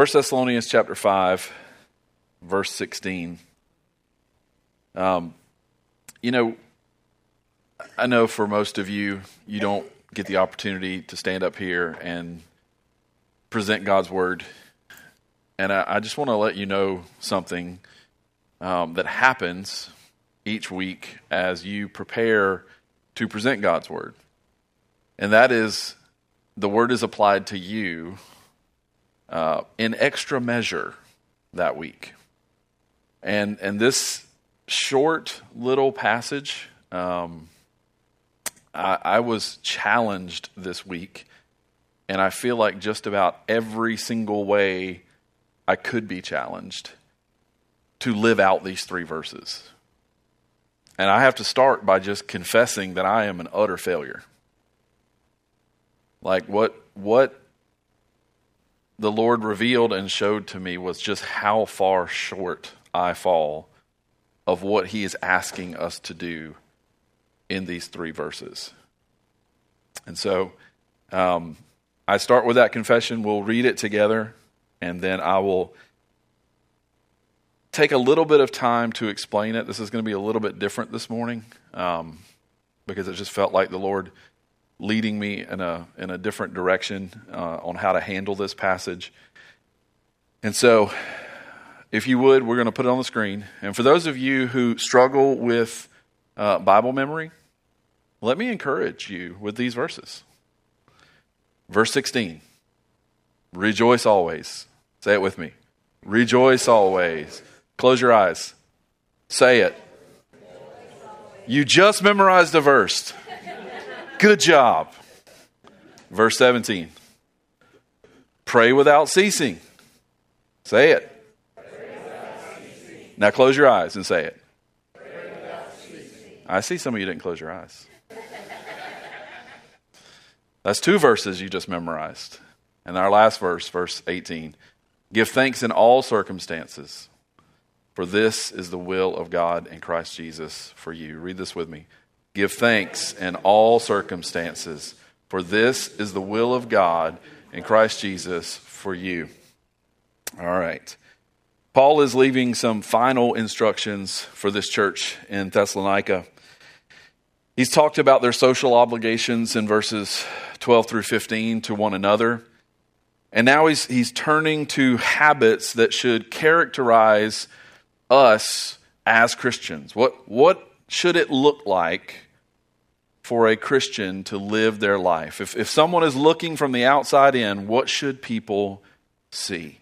1 Thessalonians chapter 5, verse 16. I know for most of you, you don't get the opportunity to stand up here and present God's word. And I just want to let you know something that happens each week as you prepare to present God's word. And that is, the word is applied to you in extra measure that week. And this short little passage, I was challenged this week, and I feel like just about every single way I could be challenged to live out these three verses. And I have to start by just confessing that I am an utter failure. Like what the Lord revealed and showed to me was just how far short I fall of what he is asking us to do in these three verses. And so I start with that confession. We'll read it together, and then I will take a little bit of time to explain it. This is going to be a little bit different this morning because it just felt like the Lord leading me in a different direction on how to handle this passage. And so, if you would, we're going to put it on the screen. And for those of you who struggle with Bible memory, let me encourage you with these verses. Verse 16, rejoice always. Say it with me. Rejoice always. Close your eyes. Say it. You just memorized the verse. Good job. Verse 17, pray without ceasing. Say it. Now close your eyes and say it. I see some of you didn't close your eyes. That's two verses you just memorized. And our last verse, verse 18, give thanks in all circumstances, for this is the will of God in Christ Jesus for you. Read this with me. Give thanks in all circumstances, for this is the will of God in Christ Jesus for you. All right. Paul is leaving some final instructions for this church in Thessalonica. He's talked about their social obligations in verses 12 through 15 to one another. And now he's turning to habits that should characterize us as Christians. What should it look like for a Christian to live their life? If someone is looking from the outside in, what should people see?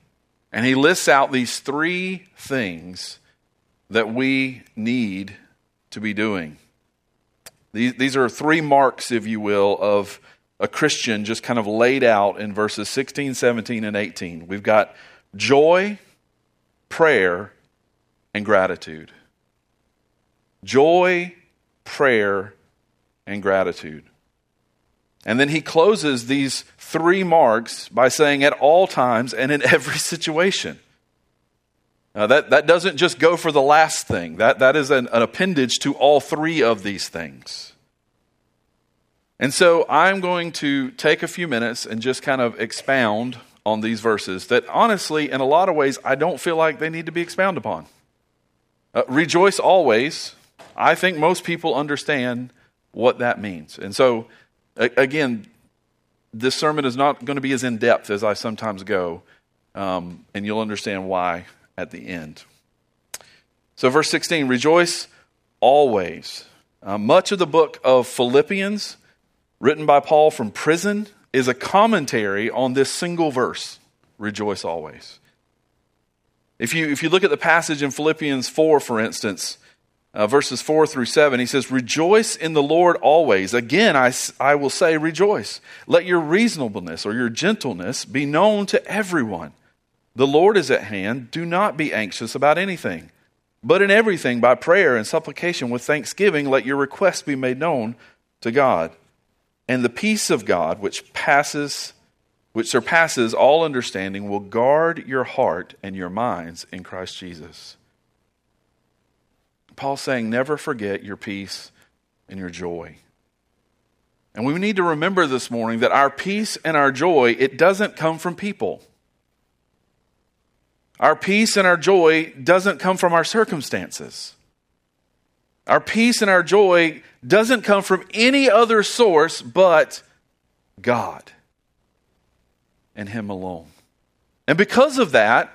And he lists out these three things that we need to be doing. These are three marks, if you will, of a Christian just kind of laid out in verses 16, 17, and 18. We've got joy, prayer, and gratitude. Joy, prayer, and gratitude. And then he closes these three marks by saying at all times and in every situation. Now that doesn't just go for the last thing. That is an appendage to all three of these things. And so I'm going to take a few minutes and just kind of expound on these verses that honestly, in a lot of ways, I don't feel like they need to be expounded upon. Rejoice always. I think most people understand what that means. And so, again, this sermon is not going to be as in-depth as I sometimes go, and you'll understand why at the end. So verse 16, rejoice always. Much of the book of Philippians, written by Paul from prison, is a commentary on this single verse, rejoice always. If you look at the passage in Philippians 4, for instance, verses 4 through 7, he says, rejoice in the Lord always. Again, I will say rejoice. Let your reasonableness or your gentleness be known to everyone. The Lord is at hand. Do not be anxious about anything, but in everything by prayer and supplication with thanksgiving, let your requests be made known to God. And the peace of God, which surpasses all understanding, will guard your heart and your minds in Christ Jesus. Paul's saying, never forget your peace and your joy. And we need to remember this morning that our peace and our joy, it doesn't come from people. Our peace and our joy doesn't come from our circumstances. Our peace and our joy doesn't come from any other source but God and Him alone. And because of that,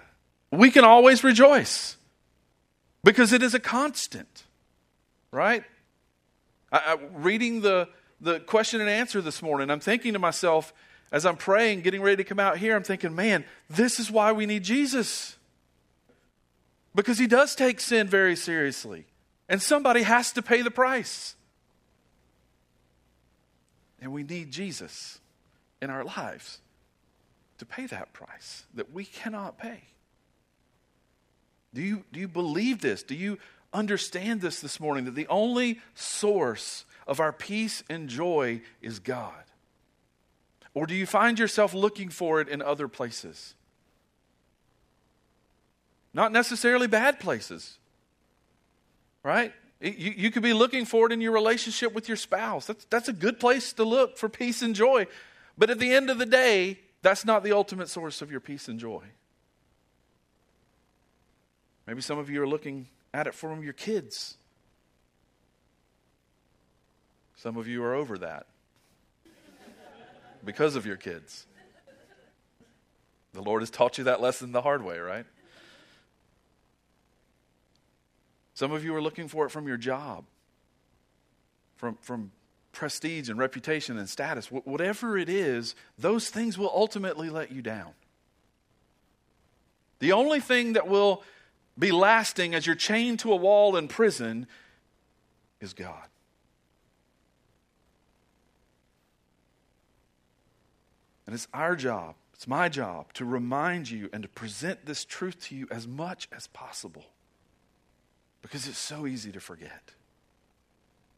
we can always rejoice because it is a constant, right? Reading the question and answer this morning, I'm thinking to myself, as I'm praying, getting ready to come out here, I'm thinking, man, this is why we need Jesus. Because He does take sin very seriously. And somebody has to pay the price. And we need Jesus in our lives to pay that price that we cannot pay. Do you believe this? Do you understand this morning, that the only source of our peace and joy is God? Or do you find yourself looking for it in other places? Not necessarily bad places, right? You could be looking for it in your relationship with your spouse. That's a good place to look for peace and joy. But at the end of the day, that's not the ultimate source of your peace and joy. Maybe some of you are looking at it from your kids. Some of you are over that because of your kids. The Lord has taught you that lesson the hard way, right? Some of you are looking for it from your job, from prestige and reputation and status. Whatever it is, those things will ultimately let you down. The only thing that will be lasting as you're chained to a wall in prison is God. And it's our job, it's my job, to remind you and to present this truth to you as much as possible. Because it's so easy to forget.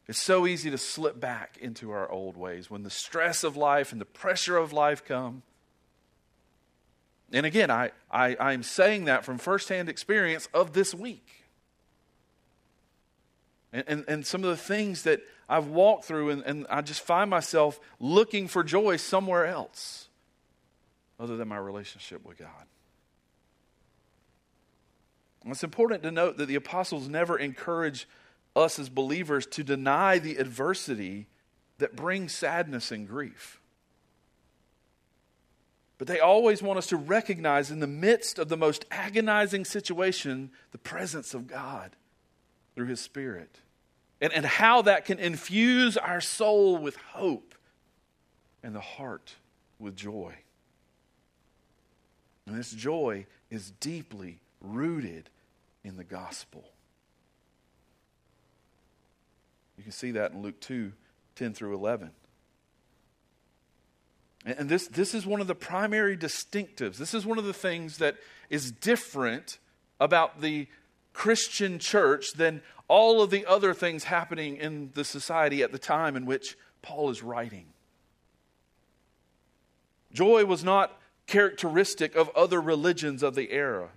It's so easy to slip back into our old ways when the stress of life and the pressure of life come. And again, I'm saying that from firsthand experience of this week. And some of the things that I've walked through, and I just find myself looking for joy somewhere else other than my relationship with God. And it's important to note that the apostles never encourage us as believers to deny the adversity that brings sadness and grief. But they always want us to recognize, in the midst of the most agonizing situation, the presence of God through His Spirit. And how that can infuse our soul with hope and the heart with joy. And this joy is deeply rooted in the gospel. You can see that in Luke 2, 10 through 11. And this is one of the primary distinctives. This is one of the things that is different about the Christian church than all of the other things happening in the society at the time in which Paul is writing. Joy was not characteristic of other religions of the era.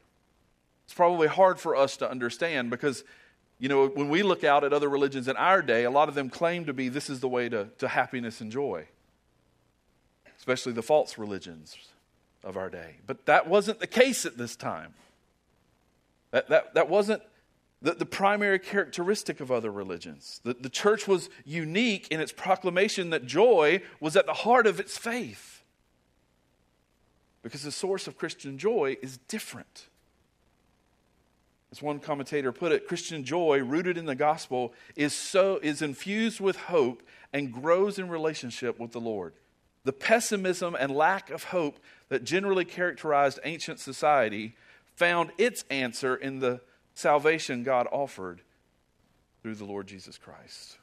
It's probably hard for us to understand because, you know, when we look out at other religions in our day, a lot of them claim to be this is the way to happiness and joy, especially the false religions of our day. But that wasn't the case at this time. That wasn't the primary characteristic of other religions. The church was unique in its proclamation that joy was at the heart of its faith. Because the source of Christian joy is different. As one commentator put it, Christian joy rooted in the gospel is infused with hope and grows in relationship with the Lord. The pessimism and lack of hope that generally characterized ancient society found its answer in the salvation God offered through the Lord Jesus Christ.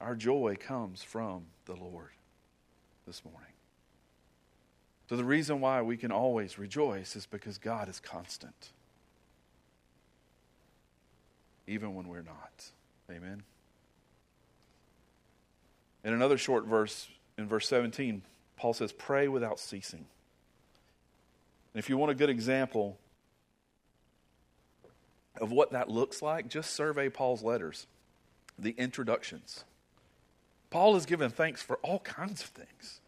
Our joy comes from the Lord this morning. So the reason why we can always rejoice is because God is constant, even when we're not. Amen. In another short verse, in verse 17, Paul says, "Pray without ceasing." And if you want a good example of what that looks like, just survey Paul's letters, the introductions. Paul is giving thanks for all kinds of things.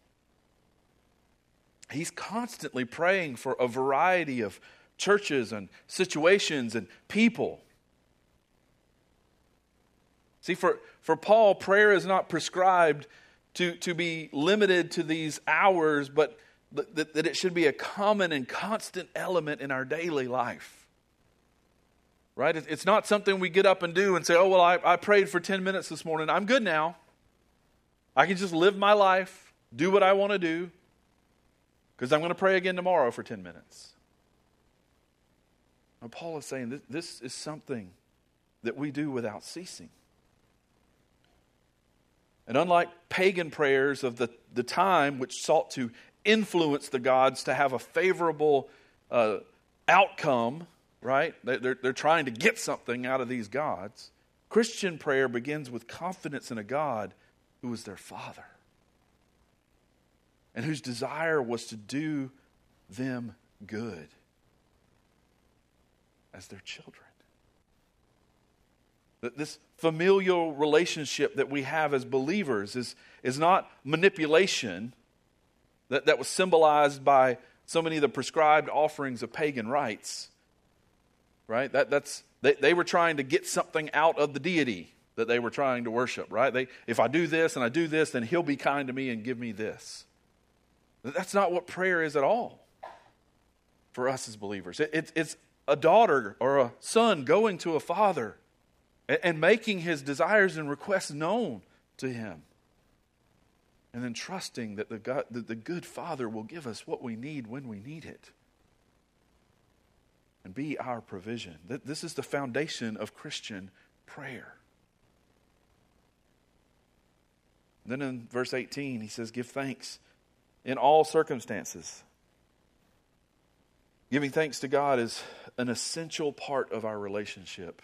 he's constantly praying for a variety of churches and situations and people. See, for Paul, prayer is not prescribed to be limited to these hours, but that it should be a common and constant element in our daily life. Right? It's not something we get up and do and say, oh, well, I prayed for 10 minutes this morning. I'm good now. I can just live my life, do what I want to do, because I'm going to pray again tomorrow for 10 minutes. Now, Paul is saying this is something that we do without ceasing. And unlike pagan prayers of the time, which sought to influence the gods to have a favorable outcome, right? They're trying to get something out of these gods. Christian prayer begins with confidence in a God who was their Father and whose desire was to do them good as their children. This familial relationship that we have as believers is not manipulation that was symbolized by so many of the prescribed offerings of pagan rites. Right? They were trying to get something out of the deity that they were trying to worship, right? If I do this and I do this, then he'll be kind to me and give me this. That's not what prayer is at all for us as believers. It's a daughter or a son going to a father and making his desires and requests known to him. And then trusting that the good Father will give us what we need when we need it. And be our provision. This is the foundation of Christian prayer. Then in verse 18, he says, give thanks in all circumstances. Giving thanks to God is an essential part of our relationship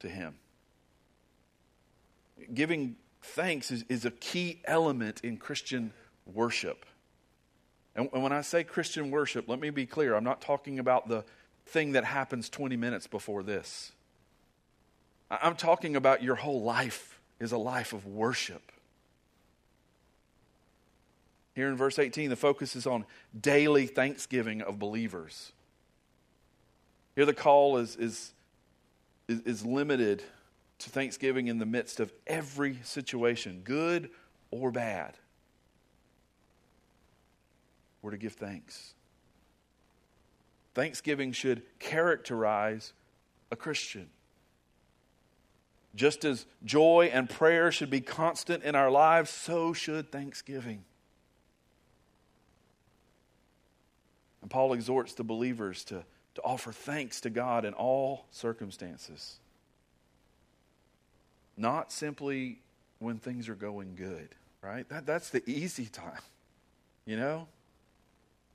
to Him. Giving thanks is a key element in Christian worship. And when I say Christian worship, let me be clear. I'm not talking about the thing that happens 20 minutes before this. I'm talking about your whole life is a life of worship. Here in verse 18, the focus is on daily thanksgiving of believers. Here the call is limited to thanksgiving in the midst of every situation, good or bad. We're to give thanks. Thanksgiving should characterize a Christian. Just as joy and prayer should be constant in our lives, so should thanksgiving. And Paul exhorts the believers to offer thanks to God in all circumstances. Not simply when things are going good, right? That's the easy time, you know?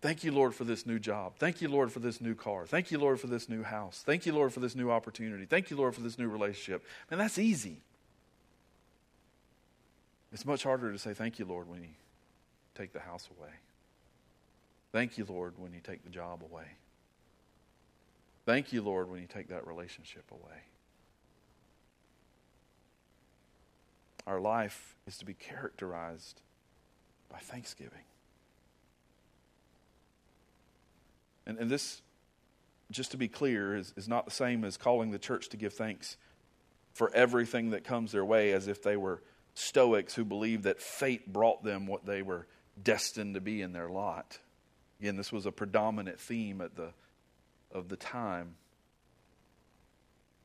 Thank you, Lord, for this new job. Thank you, Lord, for this new car. Thank you, Lord, for this new house. Thank you, Lord, for this new opportunity. Thank you, Lord, for this new relationship. Man, that's easy. It's much harder to say thank you, Lord, when you take the house away. Thank you, Lord, when you take the job away. Thank you, Lord, when you take that relationship away. Our life is to be characterized by thanksgiving. And this, just to be clear, is not the same as calling the church to give thanks for everything that comes their way as if they were Stoics who believed that fate brought them what they were destined to be in their lot. Again, this was a predominant theme of the time.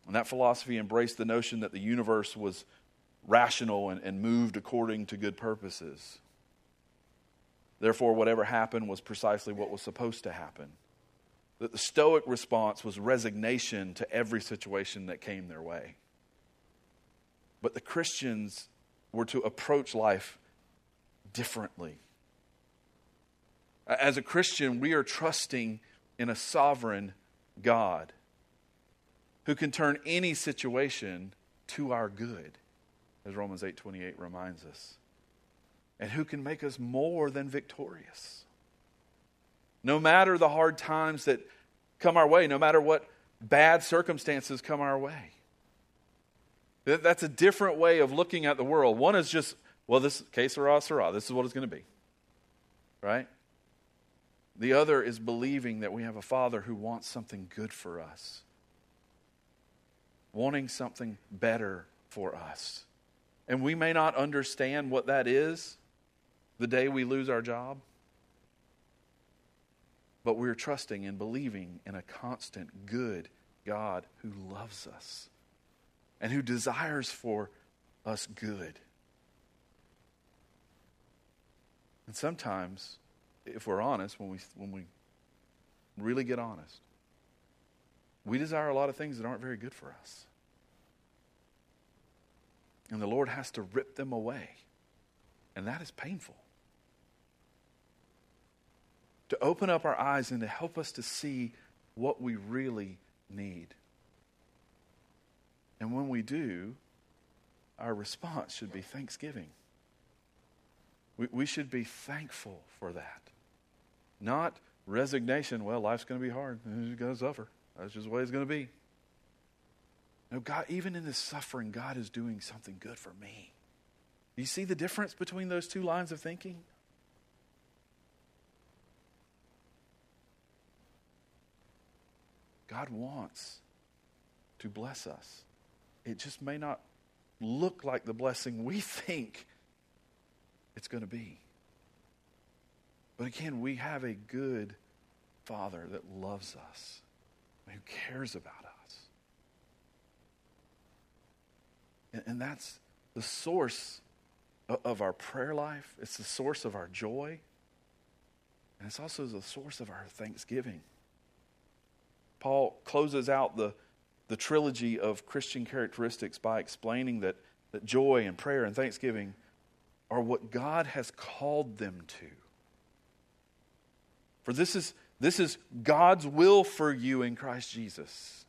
And that philosophy embraced the notion that the universe was rational and moved according to good purposes. Therefore, whatever happened was precisely what was supposed to happen. The Stoic response was resignation to every situation that came their way. But the Christians were to approach life differently. As a Christian, we are trusting in a sovereign God who can turn any situation to our good, as Romans 8:28 reminds us, and who can make us more than victorious. No matter the hard times that come our way, no matter what bad circumstances come our way. That's a different way of looking at the world. One is just, well, this is que sera, sera. This is what it's going to be, right? The other is believing that we have a Father who wants something good for us, wanting something better for us. And we may not understand what that is the day we lose our job, but we're trusting and believing in a constant, good God who loves us and who desires for us good. And sometimes, if we're honest, when we really get honest, we desire a lot of things that aren't very good for us. And the Lord has to rip them away. And that is painful. To open up our eyes and to help us to see what we really need. And when we do, our response should be thanksgiving. We should be thankful for that. Not resignation. Well, life's going to be hard. You're going to suffer. That's just the way it's going to be. No, God, even in this suffering, God is doing something good for me. Do you see the difference between those two lines of thinking? God wants to bless us. It just may not look like the blessing we think it's going to be. But again, we have a good Father that loves us, who cares about us. And that's the source of our prayer life. It's the source of our joy. And it's also the source of our thanksgiving. Paul closes out the trilogy of Christian characteristics by explaining that joy and prayer and thanksgiving are what God has called them to. For this is God's will for you in Christ Jesus.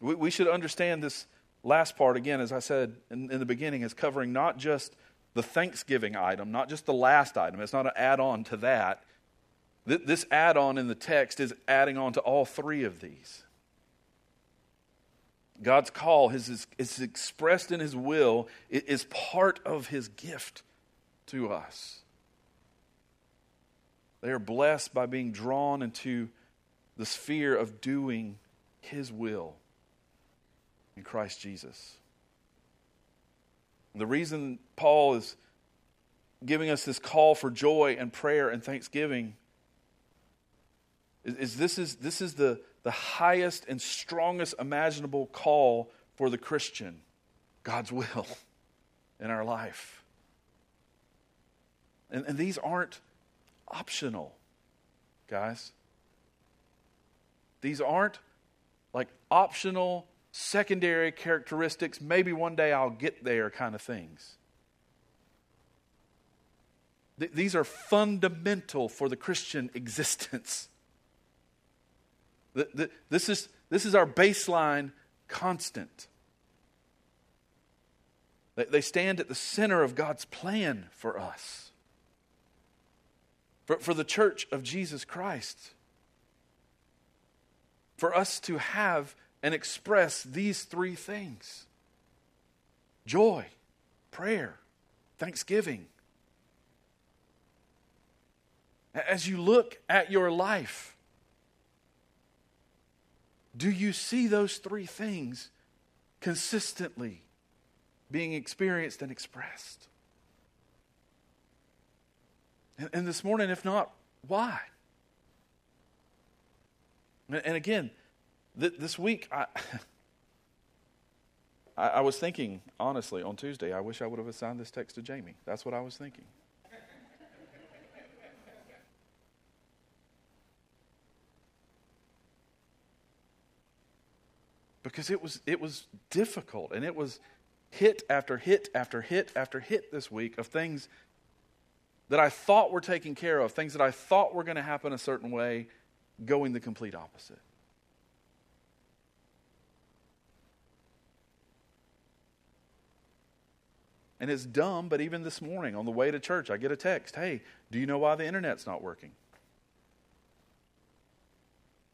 We should understand this last part, again, as I said in the beginning, as covering not just the thanksgiving item, not just the last item. It's not an add-on to that. This add-on in the text is adding on to all three of these. God's call is expressed in His will. It is part of His gift to us. They are blessed by being drawn into the sphere of doing His will in Christ Jesus. The reason Paul is giving us this call for joy and prayer and thanksgiving is this is the highest and strongest imaginable call for the Christian, God's will in our life. And these aren't optional, guys. These aren't like optional secondary characteristics, maybe one day I'll get there kind of things. These are fundamental for the Christian existence. This is our baseline constant. They stand at the center of God's plan for us. For the church of Jesus Christ. For us to have and express these three things. Joy, prayer, thanksgiving. As you look at your life, do you see those three things consistently being experienced and expressed? And this morning, if not, why? And again, this week, I was thinking, honestly, on Tuesday, I wish I would have assigned this text to Jamie. That's what I was thinking. Because it was difficult, and it was hit after hit after hit after hit this week of things that I thought were taken care of, things that I thought were going to happen a certain way, going the complete opposite. And it's dumb, but even this morning on the way to church, I get a text, hey, do you know why the internet's not working?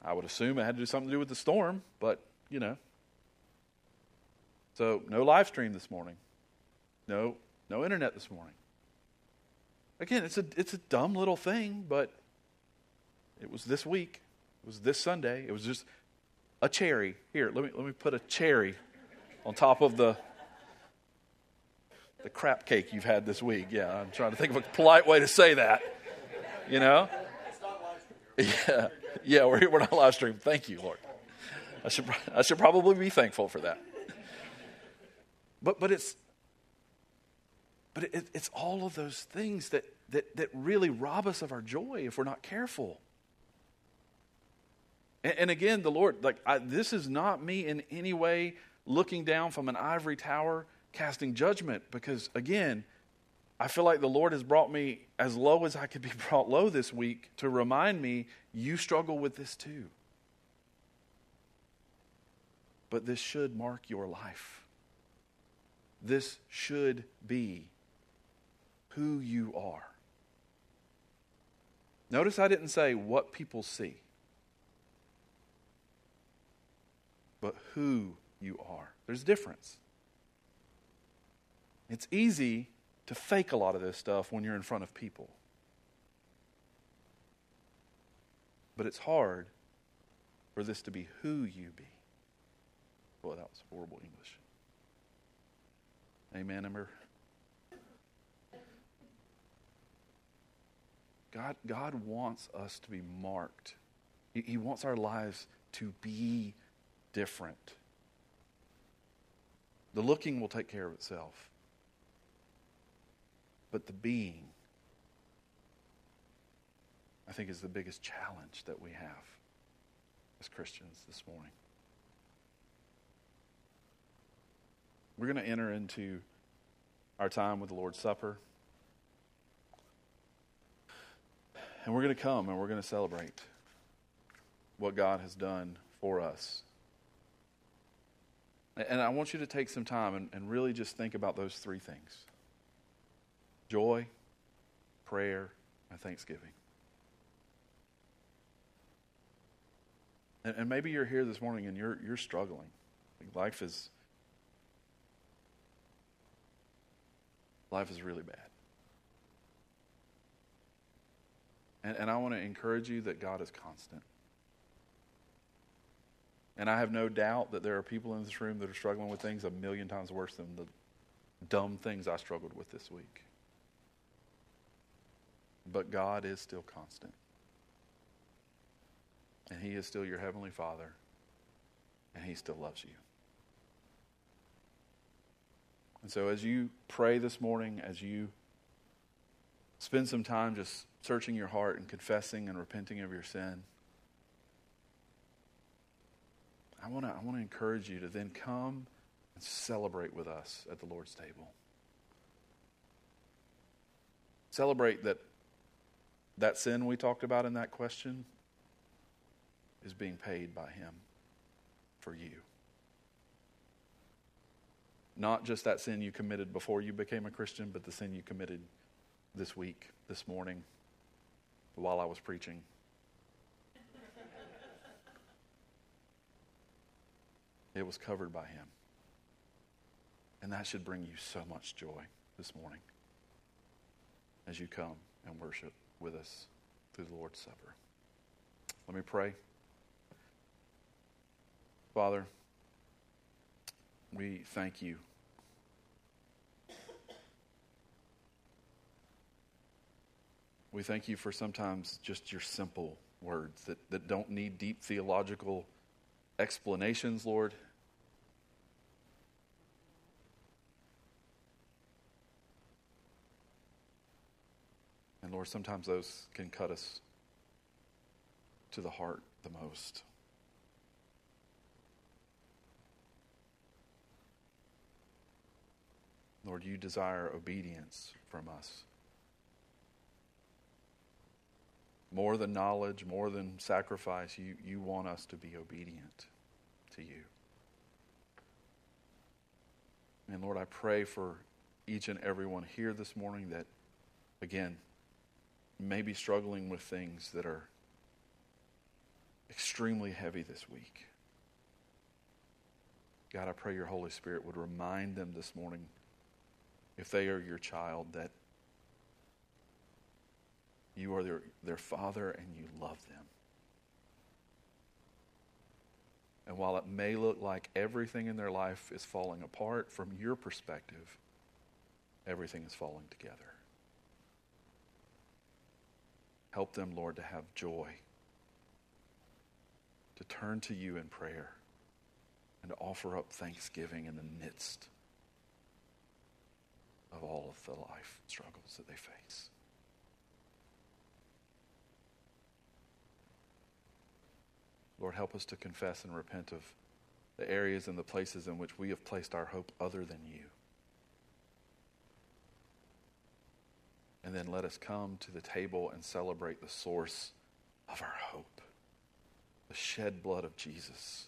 I would assume it had to do something to do with the storm, but, you know. So no live stream this morning. No internet this morning. Again, it's a dumb little thing, but it was this week. It was this Sunday. It was just a cherry. Here, let me put a cherry on top of the crap cake you've had this week. Yeah, I'm trying to think of a polite way to say that. You know? It's not live stream. Yeah, we're not live stream. Thank you, Lord. I should probably be thankful for that. But it's all of those things that really rob us of our joy if we're not careful. And again, the Lord, this is not me in any way looking down from an ivory tower casting judgment, because again, I feel like the Lord has brought me as low as I could be brought low this week to remind me, you struggle with this too. But this should mark your life. This should be who you are. Notice I didn't say what people see, but who you are. There's a difference. It's easy to fake a lot of this stuff when you're in front of people. But it's hard for this to be who you be. Boy, that was horrible English. Amen, Amber? God wants us to be marked. He wants our lives to be different. The looking will take care of itself. But the being, I think, is the biggest challenge that we have as Christians this morning. We're going to enter into our time with the Lord's Supper. And we're going to come and we're going to celebrate what God has done for us. And I want you to take some time and really just think about those three things. Joy, prayer, and thanksgiving. And maybe you're here this morning and you're struggling. Life is really bad. And I want to encourage you that God is constant. And I have no doubt that there are people in this room that are struggling with things 1,000,000 times worse than the dumb things I struggled with this week. But God is still constant. And He is still your Heavenly Father. And He still loves you. And so as you pray this morning, as you spend some time just searching your heart and confessing and repenting of your sin, I want to encourage you to then come and celebrate with us at the Lord's table. Celebrate that sin we talked about in that question is being paid by Him for you. Not just that sin you committed before you became a Christian, but the sin you committed this week, this morning, while I was preaching. It was covered by Him. And that should bring you so much joy this morning as you come and worship with us through the Lord's Supper. Let me pray. Father, we thank You for sometimes just Your simple words that don't need deep theological explanations, Lord. And Lord, sometimes those can cut us to the heart the most. Lord, You desire obedience from us. More than knowledge, more than sacrifice, you want us to be obedient to You. And Lord, I pray for each and everyone here this morning that, again, may be struggling with things that are extremely heavy this week. God, I pray Your Holy Spirit would remind them this morning, if they are Your child, that You are their father and you love them. And while it may look like everything in their life is falling apart, from your perspective, everything is falling together. Help them, Lord, to have joy, to turn to you in prayer, and to offer up thanksgiving in the midst of all of the life struggles that they face. Lord, help us to confess and repent of the areas and the places in which we have placed our hope other than you. And then let us come to the table and celebrate the source of our hope, the shed blood of Jesus,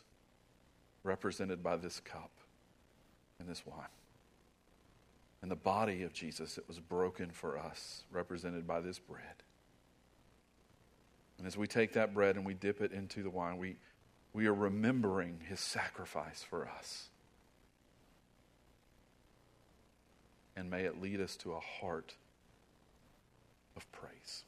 represented by this cup and this wine, and the body of Jesus that was broken for us, represented by this bread. And as we take that bread and we dip it into the wine, we are remembering his sacrifice for us. And may it lead us to a heart of praise.